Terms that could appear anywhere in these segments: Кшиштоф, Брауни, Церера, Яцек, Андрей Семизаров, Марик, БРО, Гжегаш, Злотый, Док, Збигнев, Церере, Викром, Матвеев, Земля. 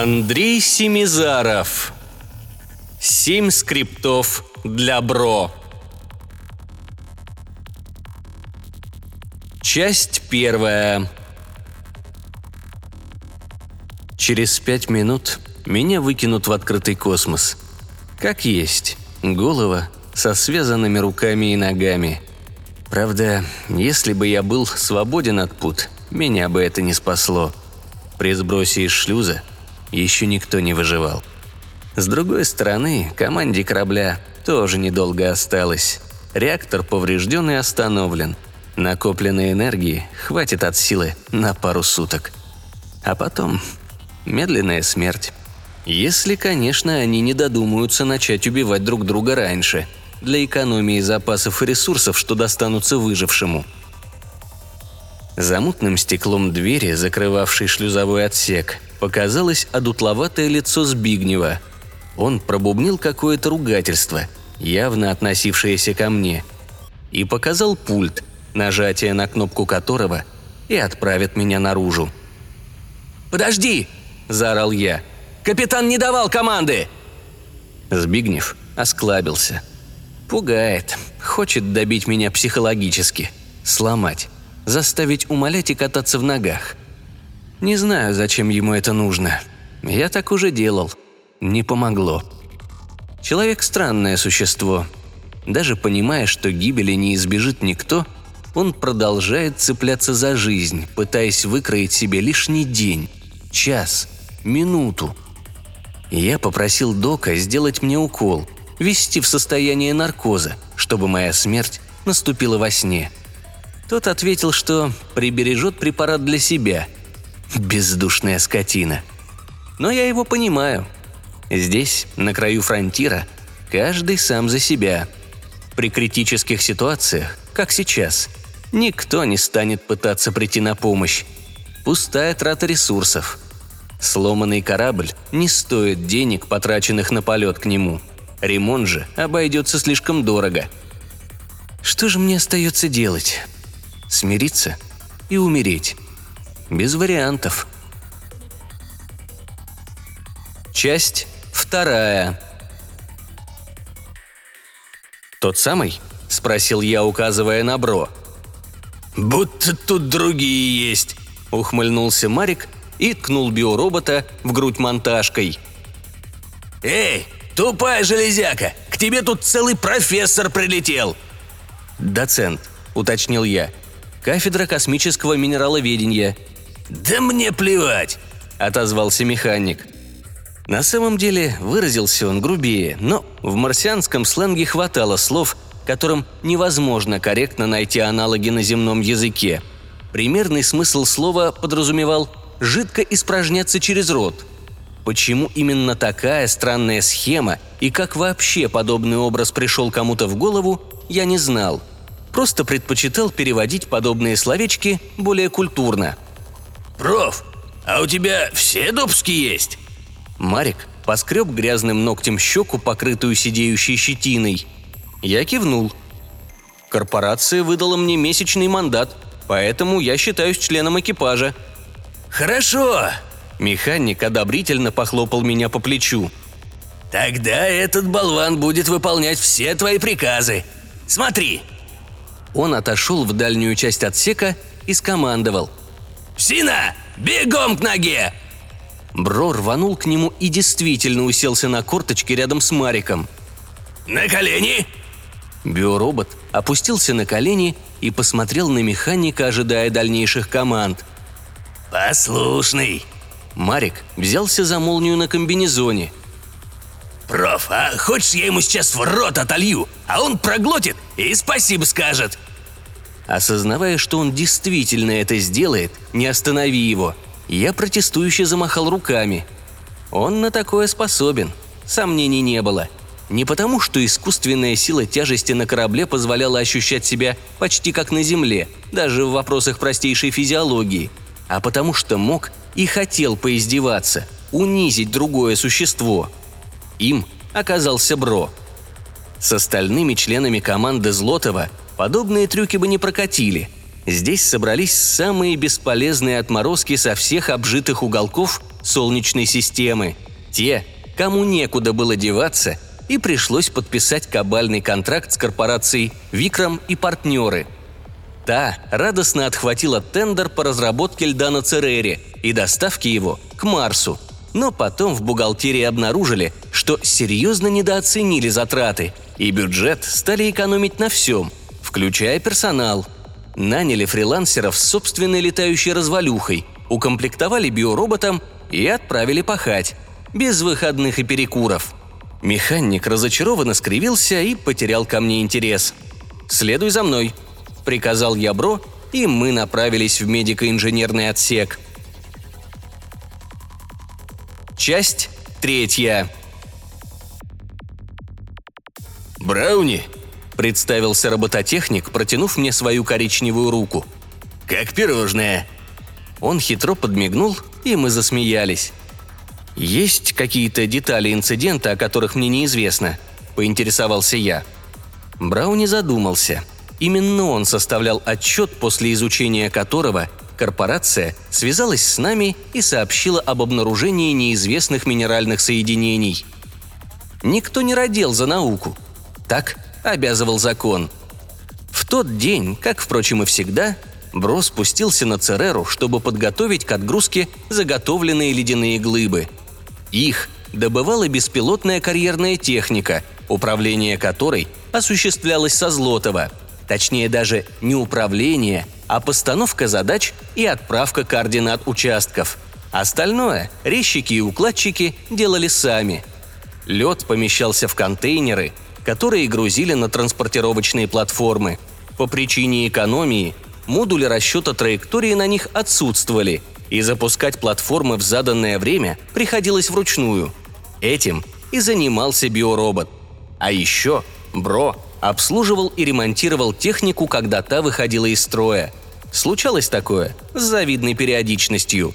Андрей Семизаров. 7 скриптов для БРО. Часть первая. Через 5 минут меня выкинут в открытый космос. Как есть, голова со связанными руками и ногами. Правда, если бы я был свободен от пут, меня бы это не спасло. При сбросе из шлюза еще никто не выживал. С другой стороны, команде корабля тоже недолго осталось. Реактор поврежден и остановлен. Накопленной энергии хватит от силы на пару суток. А потом медленная смерть. Если, конечно, они не додумаются начать убивать друг друга раньше, для экономии запасов и ресурсов, что достанутся выжившему. За мутным стеклом двери, закрывавшей шлюзовой отсек, показалось одутловатое лицо Збигнева. Он пробубнил какое-то ругательство, явно относившееся ко мне, и показал пульт, нажатие на кнопку которого и отправит меня наружу. «Подожди!» – заорал я. «Капитан не давал команды!» Збигнев осклабился. Пугает. Хочет добить меня психологически. Сломать. Заставить умолять и кататься в ногах. Не знаю, зачем ему это нужно. Я так уже делал. Не помогло. Человек – странное существо. Даже понимая, что гибели не избежит никто, он продолжает цепляться за жизнь, пытаясь выкроить себе лишний день, час, минуту. Я попросил Дока сделать мне укол, ввести в состояние наркоза, чтобы моя смерть наступила во сне. Тот ответил, что прибережет препарат для себя. Бездушная скотина. Но я его понимаю. Здесь, на краю фронтира, каждый сам за себя. При критических ситуациях, как сейчас, никто не станет пытаться прийти на помощь. Пустая трата ресурсов. Сломанный корабль не стоит денег, потраченных на полет к нему. Ремонт же обойдется слишком дорого. Что же мне остается делать? Смириться и умереть. Без вариантов. Часть вторая. «Тот самый?» – спросил я, указывая на БРО. «Будто тут другие есть», – ухмыльнулся Марик и ткнул биоробота в грудь монтажкой. «Эй, тупая железяка, к тебе тут целый профессор прилетел!» «Доцент», – уточнил я. «Кафедра космического минераловедения». «Да мне плевать!» – отозвался механик. На самом деле выразился он грубее, но в марсианском сленге хватало слов, которым невозможно корректно найти аналоги на земном языке. Примерный смысл слова подразумевал «жидко испражняться через рот». Почему именно такая странная схема и как вообще подобный образ пришел кому-то в голову, я не знал. Просто предпочитал переводить подобные словечки более культурно. «Проф, а у тебя все допуски есть?» Марик поскреб грязным ногтем щеку, покрытую сидеющей щетиной. Я кивнул. «Корпорация выдала мне месячный мандат, поэтому я считаюсь членом экипажа». «Хорошо!» Механик одобрительно похлопал меня по плечу. «Тогда этот болван будет выполнять все твои приказы. Смотри!» Он отошел в дальнюю часть отсека и скомандовал. «Псина, бегом к ноге!» БРО рванул к нему и действительно уселся на корточке рядом с Мариком. «На колени!» Биоробот опустился на колени и посмотрел на механика, ожидая дальнейших команд. «Послушный!» Марик взялся за молнию на комбинезоне. «Проф, а хочешь, я ему сейчас в рот отолью, а он проглотит и спасибо скажет!» Осознавая, что он действительно это сделает, не останови его. Я протестующе замахал руками. Он на такое способен. Сомнений не было. Не потому, что искусственная сила тяжести на корабле позволяла ощущать себя почти как на Земле, даже в вопросах простейшей физиологии, а потому что мог и хотел поиздеваться, унизить другое существо. Им оказался БРО. С остальными членами команды Злотова подобные трюки бы не прокатили. Здесь собрались самые бесполезные отморозки со всех обжитых уголков Солнечной системы. Те, кому некуда было деваться, и пришлось подписать кабальный контракт с корпорацией «Викром и партнеры». Та радостно отхватила тендер по разработке льда на Церере и доставке его к Марсу. Но потом в бухгалтерии обнаружили, что серьезно недооценили затраты, и бюджет стали экономить на всем, включая персонал. Наняли фрилансеров с собственной летающей развалюхой, укомплектовали биороботом и отправили пахать. Без выходных и перекуров. Механик разочарованно скривился и потерял ко мне интерес. «Следуй за мной», – приказал я Бро, и мы направились в медико-инженерный отсек. Часть 3. «Брауни», – представился робототехник, протянув мне свою коричневую руку. «Как пирожное». Он хитро подмигнул, и мы засмеялись. «Есть какие-то детали инцидента, о которых мне неизвестно?» – поинтересовался я. Брауни задумался. Именно он составлял отчет, после изучения которого корпорация связалась с нами и сообщила об обнаружении неизвестных минеральных соединений. Никто не родил за науку. Так обязывал закон. В тот день, как, впрочем, и всегда, Бро спустился на Цереру, чтобы подготовить к отгрузке заготовленные ледяные глыбы. Их добывала беспилотная карьерная техника, управление которой осуществлялось со Злотова. Точнее, даже не управление, а постановка задач и отправка координат участков. Остальное резчики и укладчики делали сами. Лед помещался в контейнеры, которые грузили на транспортировочные платформы. По причине экономии модули расчета траектории на них отсутствовали, и запускать платформы в заданное время приходилось вручную. Этим и занимался биоробот. А еще Бро обслуживал и ремонтировал технику, когда та выходила из строя. Случалось такое с завидной периодичностью.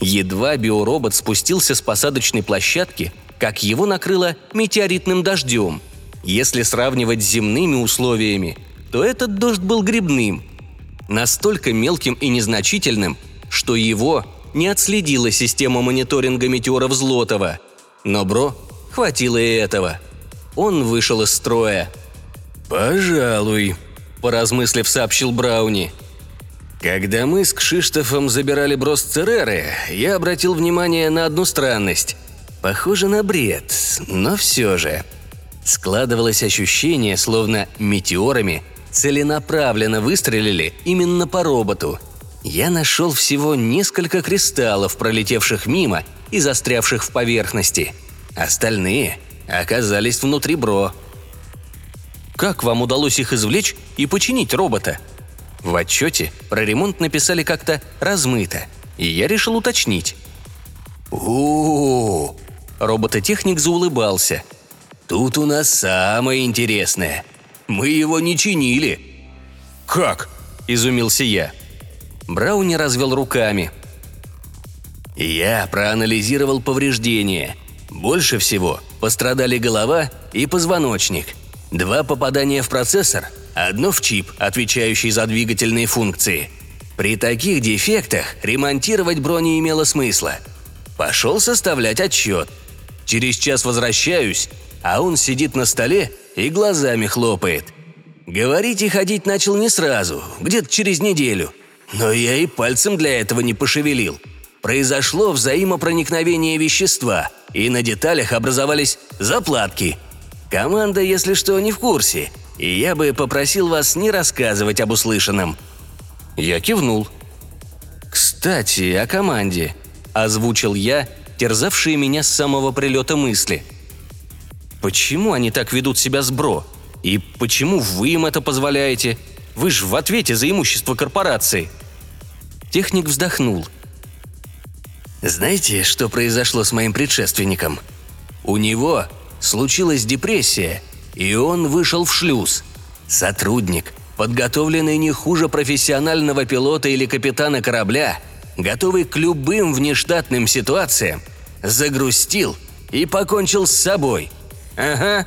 Едва биоробот спустился с посадочной площадки, как его накрыло метеоритным дождем. Если сравнивать с земными условиями, то этот дождь был грибным. Настолько мелким и незначительным, что его не отследила система мониторинга метеоров Злотова. Но Бро хватило и этого. Он вышел из строя. «Пожалуй», – поразмыслив, сообщил Брауни. «Когда мы с Кшиштофом забирали Бро с Цереры, я обратил внимание на одну странность. Похоже на бред, но все же. Складывалось ощущение, словно метеорами целенаправленно выстрелили именно по роботу. Я нашел всего несколько кристаллов, пролетевших мимо и застрявших в поверхности. Остальные оказались внутри Бро». «Как вам удалось их извлечь и починить робота?» В отчете про ремонт написали как-то размыто, и я решил уточнить. «О-о-о!» Робототехник заулыбался. «Тут у нас самое интересное. Мы его не чинили». «Как?» – изумился я. Брауни развел руками. «Я проанализировал повреждения. Больше всего пострадали голова и позвоночник. 2 попадания в процессор, 1 в чип, отвечающий за двигательные функции. При таких дефектах ремонтировать Бро не имело смысла. Пошел составлять отчет. Через час возвращаюсь, а он сидит на столе и глазами хлопает. Говорить и ходить начал не сразу, где-то через неделю. Но я и пальцем для этого не пошевелил. Произошло взаимопроникновение вещества, и на деталях образовались заплатки. Команда, если что, не в курсе, и я бы попросил вас не рассказывать об услышанном». Я кивнул. «Кстати, о команде», – озвучил я, терзавшие меня с самого прилета мысли. «Почему они так ведут себя с Бро? И почему вы им это позволяете? Вы же в ответе за имущество корпорации». Техник вздохнул. «Знаете, что произошло с моим предшественником? У него случилась депрессия, и он вышел в шлюз. Сотрудник, подготовленный не хуже профессионального пилота или капитана корабля, готовый к любым внештатным ситуациям, загрустил и покончил с собой. Ага».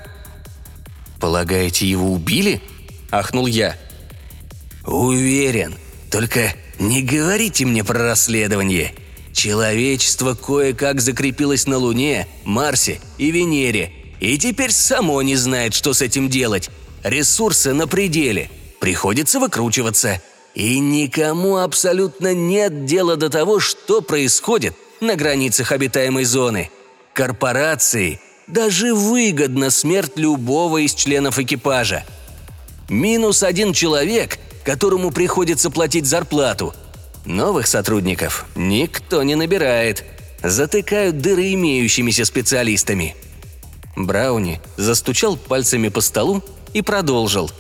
«Полагаете, его убили?» – ахнул я. «Уверен, Только не говорите мне про расследование. Человечество кое-как закрепилось на Луне, Марсе и Венере, и теперь само не знает, что с этим делать. Ресурсы на пределе, приходится выкручиваться. И никому абсолютно нет дела до того, что происходит на границах обитаемой зоны. Корпорации даже выгодна смерть любого из членов экипажа. Минус один человек, которому приходится платить зарплату. Новых сотрудников никто не набирает. Затыкают дыры имеющимися специалистами. Брауни застучал пальцами по столу и продолжил.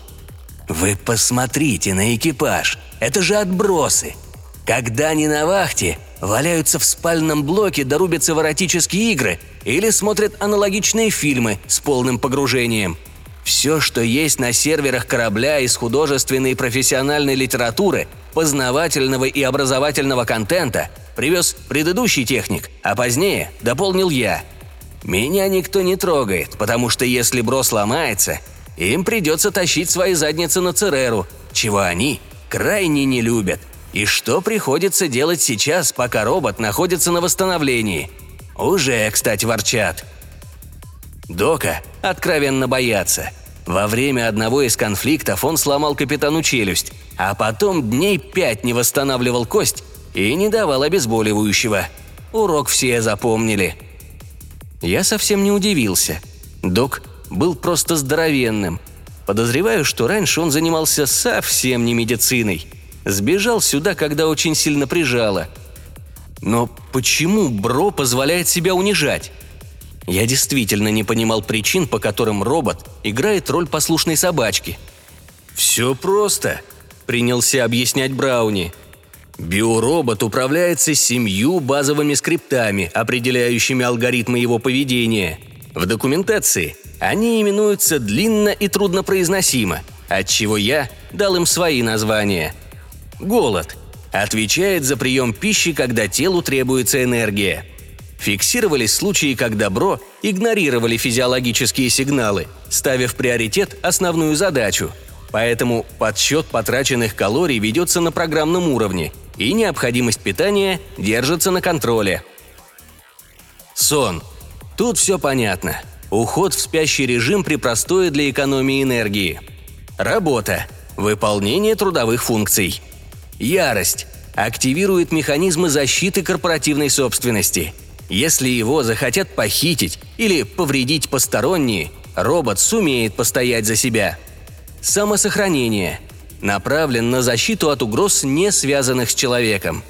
«Вы посмотрите на экипаж. Это же отбросы. Когда они на вахте, валяются в спальном блоке, дорубятся в эротические игры или смотрят аналогичные фильмы с полным погружением. Все, что есть на серверах корабля из художественной и профессиональной литературы, познавательного и образовательного контента, привез предыдущий техник, а позднее дополнил я. Меня никто не трогает, потому что если БРО сломается, им придется тащить свои задницы на Цереру, чего они крайне не любят. И что приходится делать сейчас, пока робот находится на восстановлении? Уже, кстати, ворчат. Дока откровенно боятся. Во время одного из конфликтов он сломал капитану челюсть, а потом дней 5 не восстанавливал кость и не давал обезболивающего. Урок все запомнили. Я совсем не удивился. Док был просто здоровенным. Подозреваю, что раньше он занимался совсем не медициной. Сбежал сюда, когда очень сильно прижало. Но почему БРО позволяет себя унижать? Я действительно не понимал причин, по которым робот играет роль послушной собачки. «Все просто», — принялся объяснять Брауни. «Биоробот управляется 7 базовыми скриптами, определяющими алгоритмы его поведения. В документации они именуются длинно и труднопроизносимо, отчего я дал им свои названия. Голод – отвечает за прием пищи, когда телу требуется энергия. Фиксировались случаи, когда БРО игнорировали физиологические сигналы, ставя в приоритет основную задачу. Поэтому подсчет потраченных калорий ведется на программном уровне, и необходимость питания держится на контроле. Сон. Тут все понятно. Уход в спящий режим при простое для экономии энергии. Работа. Выполнение трудовых функций. Ярость. Активирует механизмы защиты корпоративной собственности. Если его захотят похитить или повредить посторонние, робот сумеет постоять за себя. Самосохранение. Направлен на защиту от угроз, не связанных с человеком.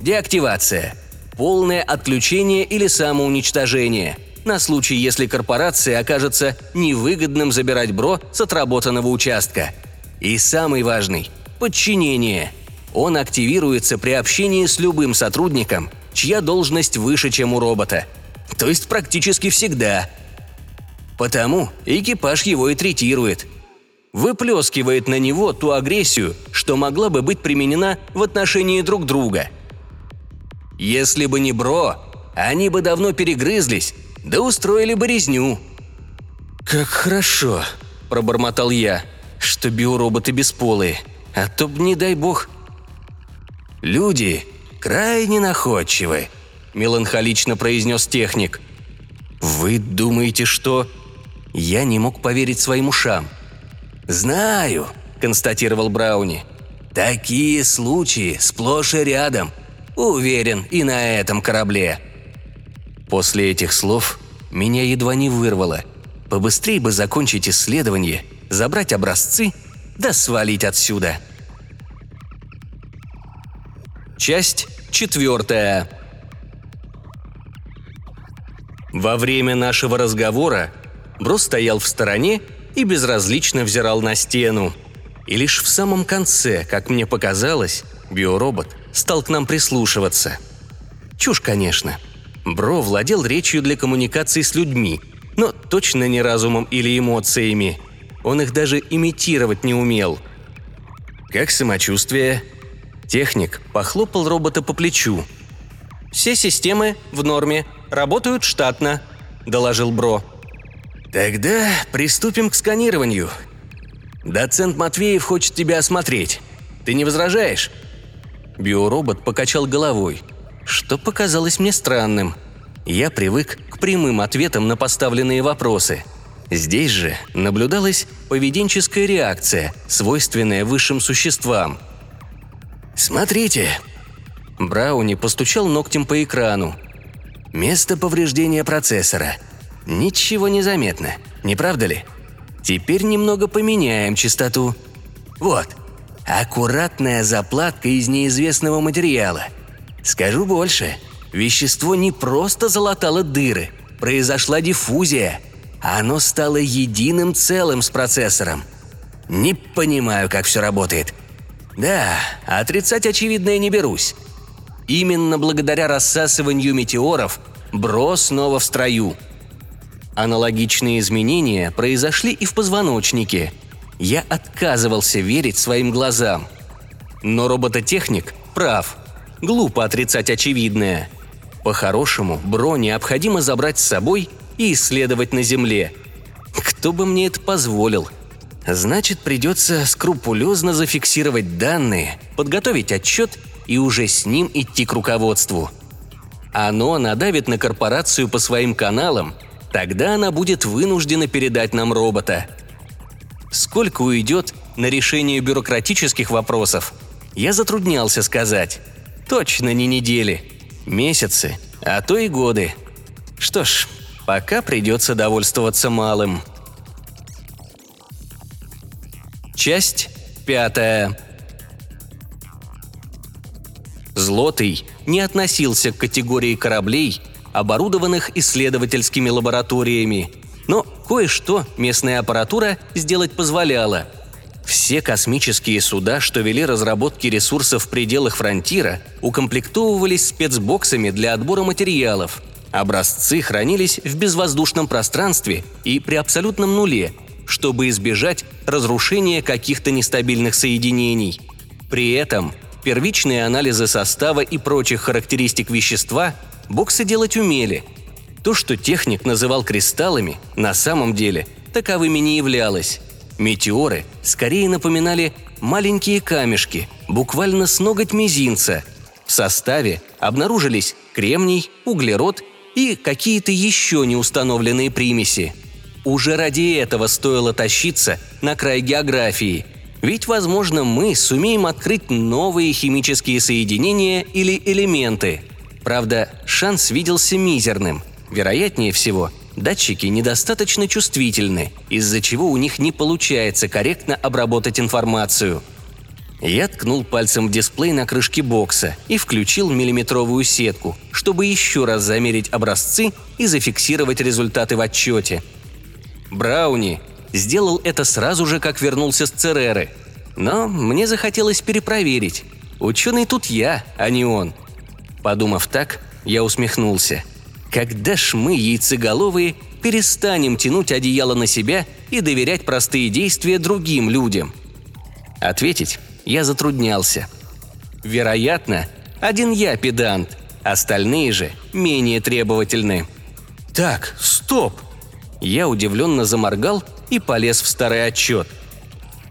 Деактивация. Полное отключение или самоуничтожение на случай, если корпорации окажется невыгодным забирать БРО с отработанного участка. И самый важный – подчинение. Он активируется при общении с любым сотрудником, чья должность выше, чем у робота. То есть практически всегда. Потому экипаж его и третирует. Выплескивает на него ту агрессию, что могла бы быть применена в отношении друг друга. Если бы не БРО, они бы давно перегрызлись, да устроили бы резню. «Как хорошо», – пробормотал я, – «что биороботы бесполые, а то б, не дай бог». «Люди крайне находчивы», – меланхолично произнес техник. «Вы думаете, что…» Я не мог поверить своим ушам. «Знаю», – констатировал Брауни. «Такие случаи сплошь и рядом. Уверен, и на этом корабле». После этих слов меня едва не вырвало. Побыстрее бы закончить исследование, забрать образцы да свалить отсюда. Часть 4. Во время нашего разговора БРО стоял в стороне и безразлично взирал на стену. И лишь в самом конце, как мне показалось, биоробот стал к нам прислушиваться. Чушь, конечно. БРО владел речью для коммуникации с людьми, но точно не разумом или эмоциями. Он их даже имитировать не умел. «Как самочувствие?» Техник похлопал робота по плечу. «Все системы в норме, работают штатно», – доложил БРО. «Тогда приступим к сканированию. Доцент Матвеев хочет тебя осмотреть. Ты не возражаешь?» Биоробот покачал головой, что показалось мне странным. Я привык к прямым ответам на поставленные вопросы. Здесь же наблюдалась поведенческая реакция, свойственная высшим существам. «Смотрите!» Брауни постучал ногтем по экрану. «Место повреждения процессора. Ничего не заметно, не правда ли? Теперь немного поменяем частоту. Вот, аккуратная заплатка из неизвестного материала. Скажу больше, вещество не просто залатало дыры, произошла диффузия. Оно стало единым целым с процессором. Не понимаю, как все работает. Да, отрицать очевидное не берусь. Именно благодаря рассасыванию метеоров БРО снова в строю. Аналогичные изменения произошли и в позвоночнике. Я отказывался верить своим глазам. Но робототехник прав. Глупо отрицать очевидное. По-хорошему, БРО необходимо забрать с собой и исследовать на Земле. Кто бы мне это позволил? Значит, придется скрупулезно зафиксировать данные, подготовить отчет и уже с ним идти к руководству. Оно надавит на корпорацию по своим каналам, тогда она будет вынуждена передать нам робота. Сколько уйдет на решение бюрократических вопросов, я затруднялся сказать. Точно не недели, месяцы, а то и годы. Что ж, пока придется довольствоваться малым. Часть 5. Злотый не относился к категории кораблей, оборудованных исследовательскими лабораториями, но кое-что местная аппаратура сделать позволяла. Все космические суда, что вели разработки ресурсов в пределах фронтира, укомплектовывались спецбоксами для отбора материалов. Образцы хранились в безвоздушном пространстве и при абсолютном нуле, чтобы избежать разрушения каких-то нестабильных соединений. При этом первичные анализы состава и прочих характеристик вещества боксы делать умели. То, что техник называл кристаллами, на самом деле таковыми не являлось. Метеоры скорее напоминали маленькие камешки, буквально с ноготь мизинца. В составе обнаружились кремний, углерод и какие-то еще неустановленные примеси. Уже ради этого стоило тащиться на край географии, ведь, возможно, мы сумеем открыть новые химические соединения или элементы. Правда, шанс виделся мизерным. Вероятнее всего, датчики недостаточно чувствительны, из-за чего у них не получается корректно обработать информацию. Я ткнул пальцем в дисплей на крышке бокса и включил миллиметровую сетку, чтобы еще раз замерить образцы и зафиксировать результаты в отчете. Брауни сделал это сразу же, как вернулся с Цереры. Но мне захотелось перепроверить. Ученый тут я, а не он. Подумав так, я усмехнулся. Когда ж мы, яйцеголовые, перестанем тянуть одеяло на себя и доверять простые действия другим людям? Ответить я затруднялся. Вероятно, один я педант, остальные же менее требовательны. «Так, стоп!» Я удивленно заморгал и полез в старый отчет.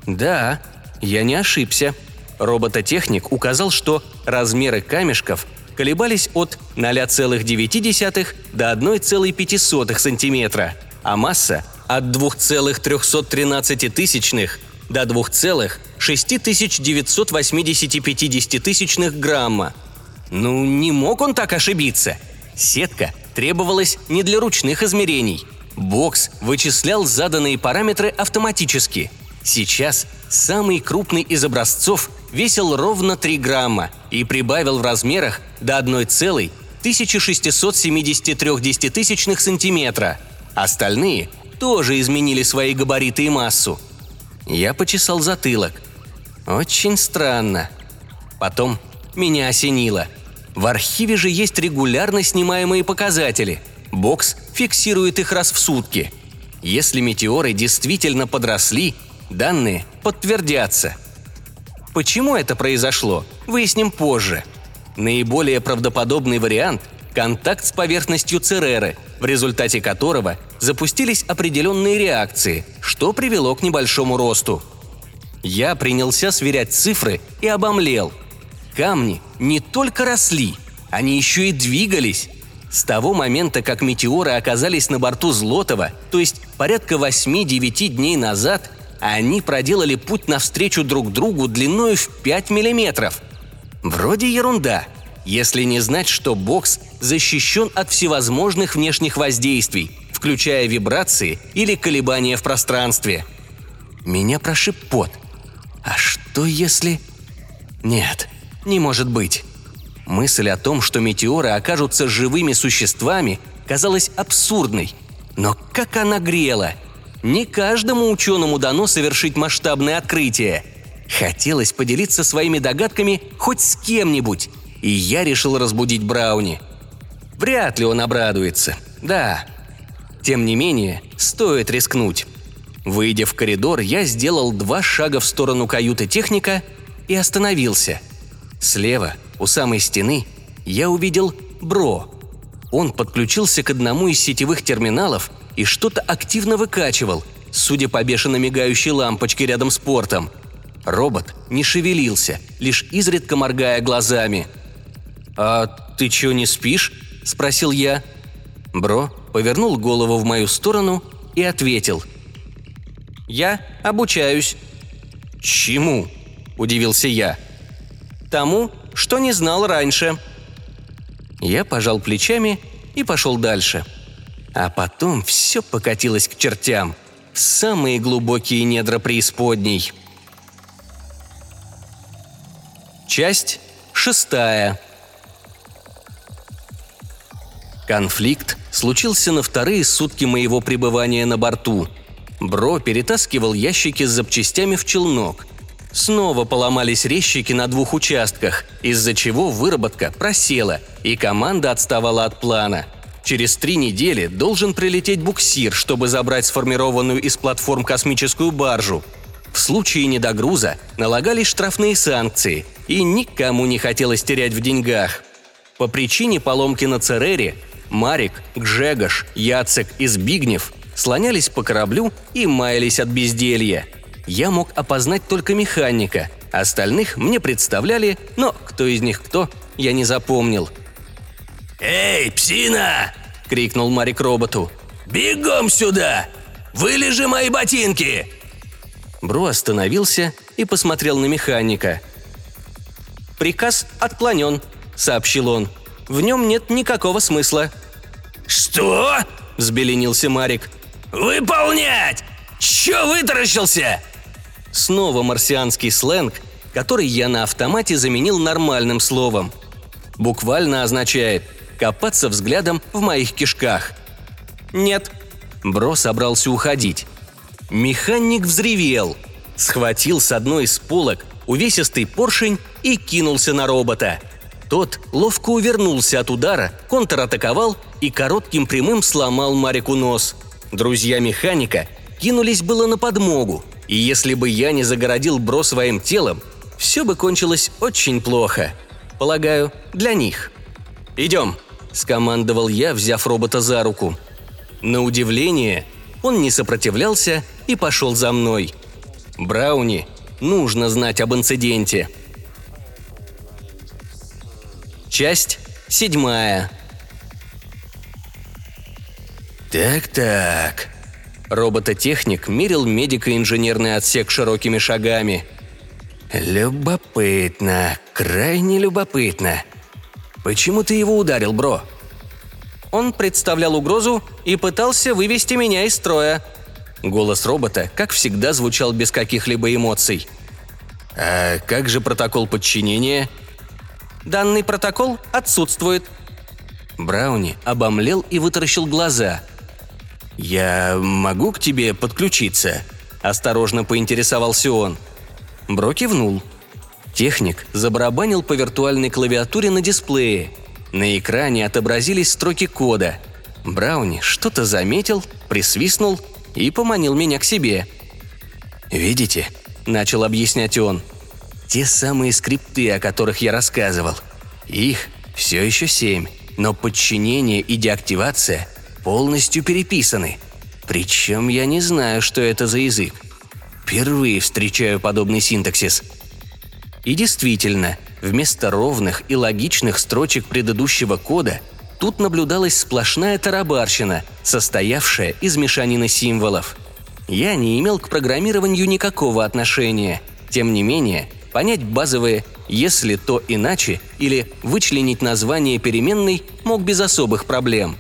Да, я не ошибся. Робототехник указал, что размеры камешков колебались от 0,9 до 1,5 см, а масса от 2,313 до 2,6985 грамма. Ну, не мог он так ошибиться. Сетка требовалась не для ручных измерений. Бокс вычислял заданные параметры автоматически. Сейчас самый крупный из образцов весил ровно 3 грамма и прибавил в размерах до 1,1673 сантиметра. Остальные тоже изменили свои габариты и массу. Я почесал затылок. Очень странно. Потом меня осенило. В архиве же есть регулярно снимаемые показатели. Бокс фиксирует их раз в сутки. Если метеоры действительно подросли, данные подтвердятся. Почему это произошло, выясним позже. Наиболее правдоподобный вариант – контакт с поверхностью Цереры, в результате которого запустились определенные реакции, что привело к небольшому росту. Я принялся сверять цифры и обомлел. Камни не только росли, они еще и двигались. С того момента, как метеоры оказались на борту Злотова, то есть порядка 8-9 дней назад, они проделали путь навстречу друг другу длиною в 5 миллиметров. Вроде ерунда, если не знать, что бокс защищен от всевозможных внешних воздействий, включая вибрации или колебания в пространстве. Меня прошиб пот. А что если... Нет, не может быть. Мысль о том, что метеоры окажутся живыми существами, казалась абсурдной. Но как она грела! Не каждому ученому дано совершить масштабное открытие. Хотелось поделиться своими догадками хоть с кем-нибудь, и я решил разбудить Брауни. Вряд ли он обрадуется, да. Тем не менее, стоит рискнуть. Выйдя в коридор, я сделал 2 шага в сторону каюты техника и остановился. Слева, у самой стены, я увидел БРО. Он подключился к одному из сетевых терминалов и что-то активно выкачивал, судя по бешено мигающей лампочке рядом с портом. Робот не шевелился, лишь изредка моргая глазами. «А ты чё, не спишь?» – спросил я. БРО повернул голову в мою сторону и ответил. «Я обучаюсь». «Чему?» – удивился я. «Тому, что не знал раньше». Я пожал плечами и пошел дальше. А потом все покатилось к чертям. В самые глубокие недра преисподней. Часть 6. Конфликт случился на 2-е сутки моего пребывания на борту. БРО перетаскивал ящики с запчастями в челнок. Снова поломались резчики на 2 участках, из-за чего выработка просела, и команда отставала от плана. Через 3 недели должен прилететь буксир, чтобы забрать сформированную из платформ космическую баржу. В случае недогруза налагались штрафные санкции, и никому не хотелось терять в деньгах. По причине поломки на Церере Марик, Гжегаш, Яцек и Збигнев слонялись по кораблю и маялись от безделья. Я мог опознать только механика, остальных мне представляли, но кто из них кто, я не запомнил. «Эй, псина!» – крикнул Марик роботу. «Бегом сюда! Вылежи мои ботинки!» БРО остановился и посмотрел на механика. «Приказ отклонен», – сообщил он. «В нем нет никакого смысла». «Что?» – взбеленился Марик. «Выполнять! Чё вытаращился?» Снова марсианский сленг, который я на автомате заменил нормальным словом. Буквально означает «копаться взглядом в моих кишках». «Нет». БРО собрался уходить. Механик взревел. Схватил с одной из полок увесистый поршень и кинулся на робота. Тот ловко увернулся от удара, контратаковал и коротким прямым сломал Марику нос. Друзья механика кинулись было на подмогу, и если бы я не загородил БРО своим телом, все бы кончилось очень плохо. Полагаю, для них. «Идем», – скомандовал я, взяв робота за руку. На удивление, он не сопротивлялся и пошел за мной. Брауни нужно знать об инциденте. Часть 7. «Так-так». Робототехник мерил медико-инженерный отсек широкими шагами. «Любопытно, крайне любопытно. Почему ты его ударил, БРО?» «Он представлял угрозу и пытался вывести меня из строя». Голос робота, как всегда, звучал без каких-либо эмоций. «А как же протокол подчинения?» «Данный протокол отсутствует». Брауни обомлел и вытаращил глаза. «Я могу к тебе подключиться?» – осторожно поинтересовался он. БРО кивнул. Техник забарабанил по виртуальной клавиатуре на дисплее. На экране отобразились строки кода. Брауни что-то заметил, присвистнул и поманил меня к себе. «Видите?» – начал объяснять он. «Те самые скрипты, о которых я рассказывал. Их все еще 7, но подчинение и деактивация полностью переписаны. Причем я не знаю, что это за язык. Впервые встречаю подобный синтаксис». И действительно, Вместо ровных и логичных строчек предыдущего кода тут наблюдалась сплошная тарабарщина, состоявшая из мешанины символов. Я не имел к программированию никакого отношения. Тем не менее, понять базовые «если то иначе» или вычленить название переменной мог без особых проблем.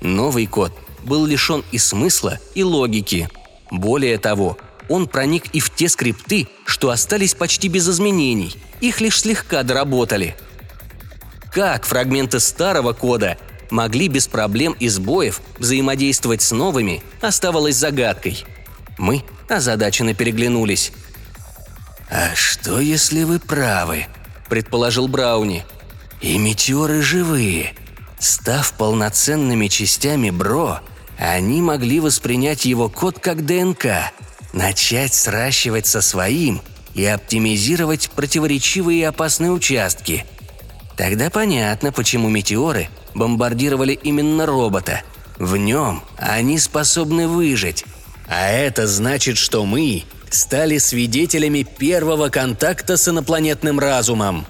Новый код был лишен и смысла, и логики. Более того, он проник и в те скрипты, что остались почти без изменений, их лишь слегка доработали. Как фрагменты старого кода могли без проблем и сбоев взаимодействовать с новыми, оставалось загадкой. Мы озадаченно переглянулись. «А что, если вы правы?» – предположил Брауни. «И метеоры живые. Став полноценными частями БРО, они могли воспринять его код как ДНК, начать сращивать со своим и оптимизировать противоречивые и опасные участки. Тогда понятно, почему метеоры бомбардировали именно робота. В нем они способны выжить. А это значит, что мы стали свидетелями первого контакта с инопланетным разумом».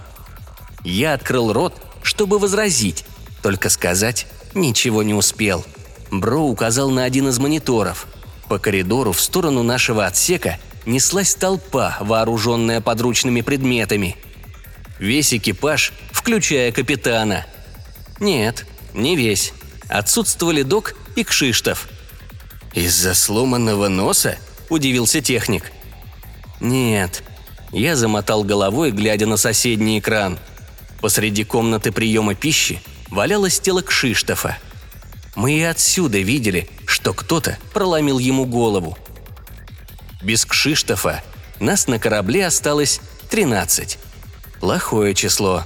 Я открыл рот, чтобы возразить, только сказать ничего не успел. Бро указал на один из мониторов. По коридору в сторону нашего отсека неслась толпа, вооруженная подручными предметами. Весь экипаж, включая капитана. Нет, не весь. Отсутствовали Док и Кшиштоф. «Из-за сломанного носа?» – удивился техник. «Нет». Я замотал головой, глядя на соседний экран. Посреди комнаты приема пищи валялось тело Кшиштофа. Мы и отсюда видели, что кто-то проломил ему голову. Без Кшиштофа нас на корабле осталось 13. Плохое число.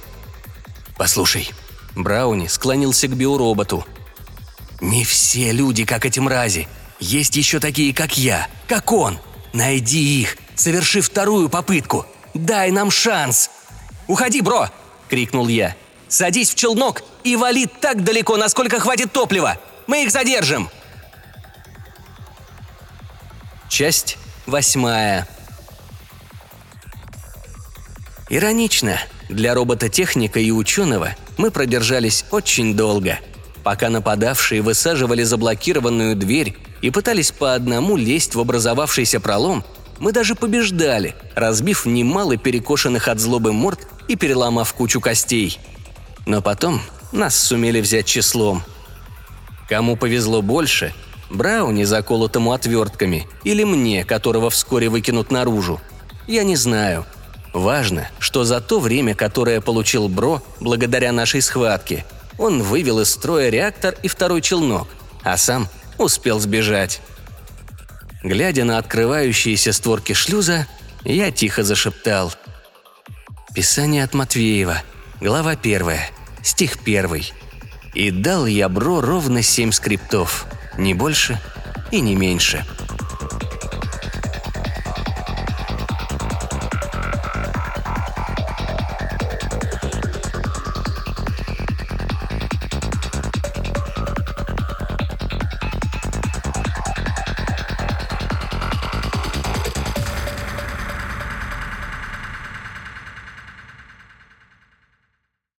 «Послушай». Брауни склонился к биороботу. «Не все люди, как эти мрази. Есть еще такие, как я, как он. Найди их, соверши вторую попытку. Дай нам шанс!» «Уходи, бро!» – крикнул я. «Садись в челнок и вали так далеко, насколько хватит топлива! Мы их задержим!» Часть 8. Иронично, для робототехника и ученого мы продержались очень долго, пока нападавшие высаживали заблокированную дверь и пытались по одному лезть в образовавшийся пролом, мы даже побеждали, разбив немало перекошенных от злобы морд и переломав кучу костей. Но потом нас сумели взять числом. Кому повезло больше – Брауни, заколотому отвертками, или мне, которого вскоре выкинут наружу, я не знаю. Важно, что за то время, которое получил Бро благодаря нашей схватке, он вывел из строя реактор и второй челнок, а сам успел сбежать. Глядя на открывающиеся створки шлюза, я тихо зашептал. «Писание от Матвеева. Глава 1. Стих 1. И дал я Бро ровно 7 скриптов. Не больше и не меньше».